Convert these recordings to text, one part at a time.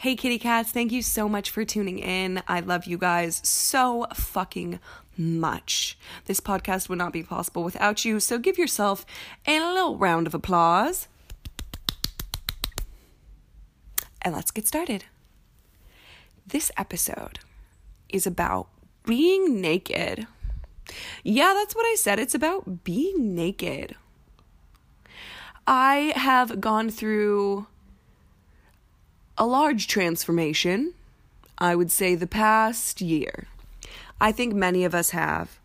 Hey, kitty cats, thank you so much for tuning in. I love you guys so fucking much. This podcast would not be possible without you, so give yourself a little round of applause. And let's get started. This episode is about being naked. Yeah, that's what I said. It's about being naked. I have gone through a large transformation, I would say, the past year. I think many of us have.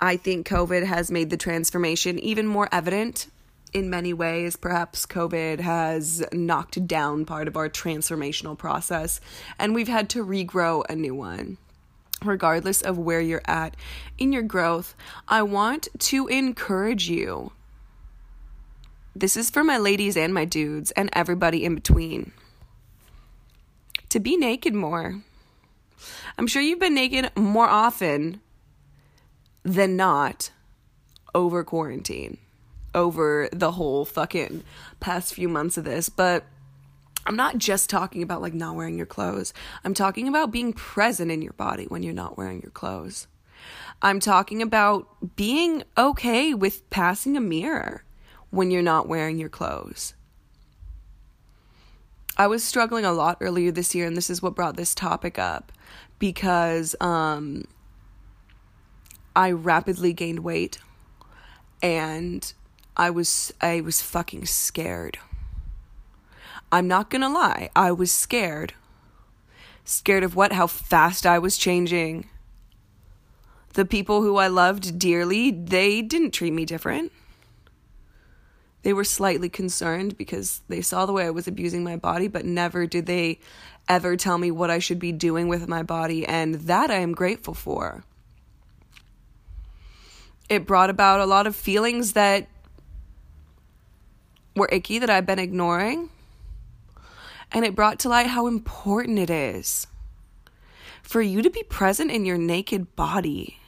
I think COVID has made the transformation even more evident in many ways. Perhaps COVID has knocked down part of our transformational process, and we've had to regrow a new one. Regardless of where you're at in your growth, I want to encourage you. This is for my ladies and my dudes and everybody in between. To be naked more. I'm sure you've been naked more often than not over quarantine, over the whole fucking past few months of this, but I'm not just talking about like not wearing your clothes. I'm talking about being present in your body when you're not wearing your clothes. I'm talking about being okay with passing a mirror when you're not wearing your clothes. I was struggling a lot earlier this year, and this is what brought this topic up, because I rapidly gained weight, and I was fucking scared. I'm not gonna lie, I was scared. Scared of what? How fast I was changing. The people who I loved dearly, they didn't treat me different. They were slightly concerned because they saw the way I was abusing my body, but never did they ever tell me what I should be doing with my body, and that I am grateful for. It brought about a lot of feelings that were icky that I've been ignoring. And it brought to light how important it is for you to be present in your naked body.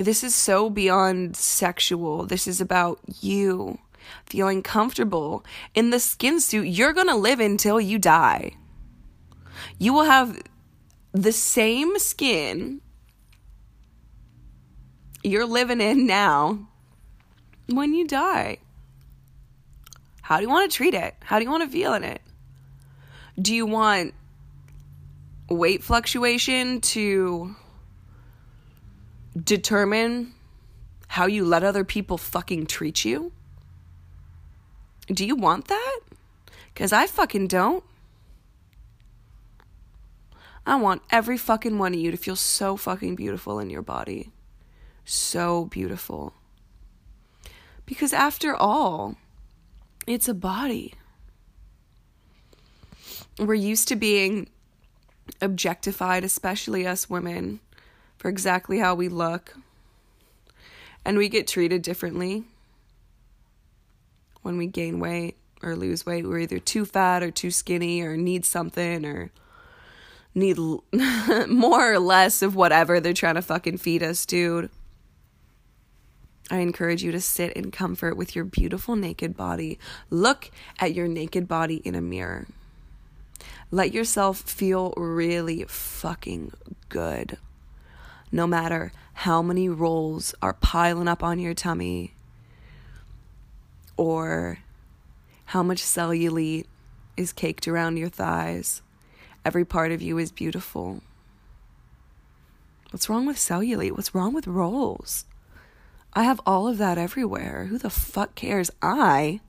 This is so beyond sexual. This is about you feeling comfortable in the skin suit you're going to live in till you die. You will have the same skin you're living in now when you die. How do you want to treat it? How do you want to feel in it? Do you want weight fluctuation to determine how you let other people fucking treat you? Do you want that? Because I fucking don't. I want every fucking one of you to feel so fucking beautiful in your body. So beautiful. Because after all, it's a body. We're used to being objectified, especially us women, for exactly how we look. And we get treated differently when we gain weight or lose weight. We're either too fat or too skinny or need something or need more or less of whatever they're trying to fucking feed us, dude. I encourage you to sit in comfort with your beautiful naked body. Look at your naked body in a mirror. Let yourself feel really fucking good. No matter how many rolls are piling up on your tummy or how much cellulite is caked around your thighs, every part of you is beautiful. What's wrong with cellulite? What's wrong with rolls? I have all of that everywhere. Who the fuck cares? I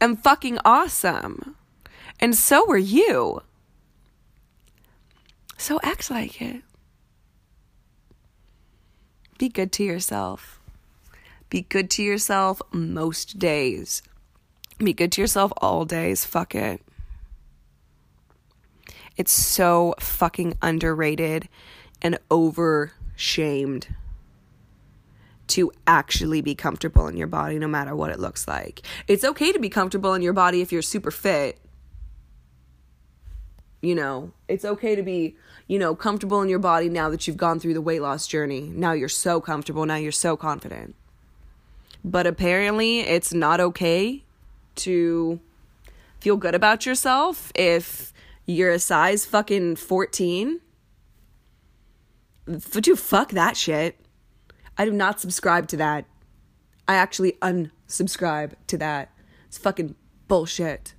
am fucking awesome. And so are you. So act like it. Be good to yourself. Be good to yourself most days. Be good to yourself all days. Fuck it. It's so fucking underrated and over-shamed to actually be comfortable in your body no matter what it looks like. It's okay to be comfortable in your body if you're super fit. You know, it's okay to be, you know, comfortable in your body now that you've gone through the weight loss journey. Now you're so comfortable. Now you're so confident. But apparently it's not okay to feel good about yourself if you're a size fucking 14. Dude, fuck that shit. I do not subscribe to that. I actually unsubscribe to that. It's fucking bullshit.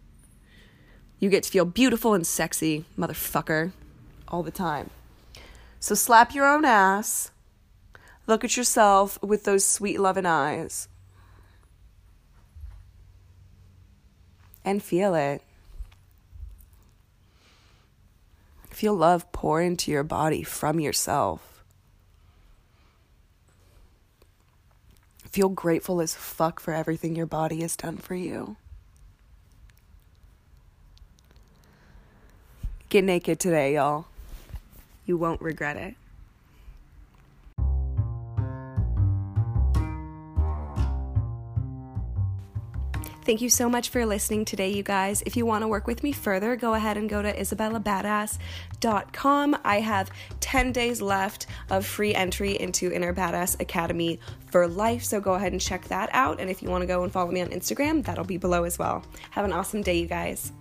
You get to feel beautiful and sexy, motherfucker, all the time. So slap your own ass. Look at yourself with those sweet loving eyes. And feel it. Feel love pour into your body from yourself. Feel grateful as fuck for everything your body has done for you. Get naked today, y'all. You won't regret it. Thank you so much for listening today, you guys. If you want to work with me further, go ahead and go to IsabellaBadass.com. I have 10 days left of free entry into Inner Badass Academy for life, so go ahead and check that out. And if you want to go and follow me on Instagram, that'll be below as well. Have an awesome day, you guys.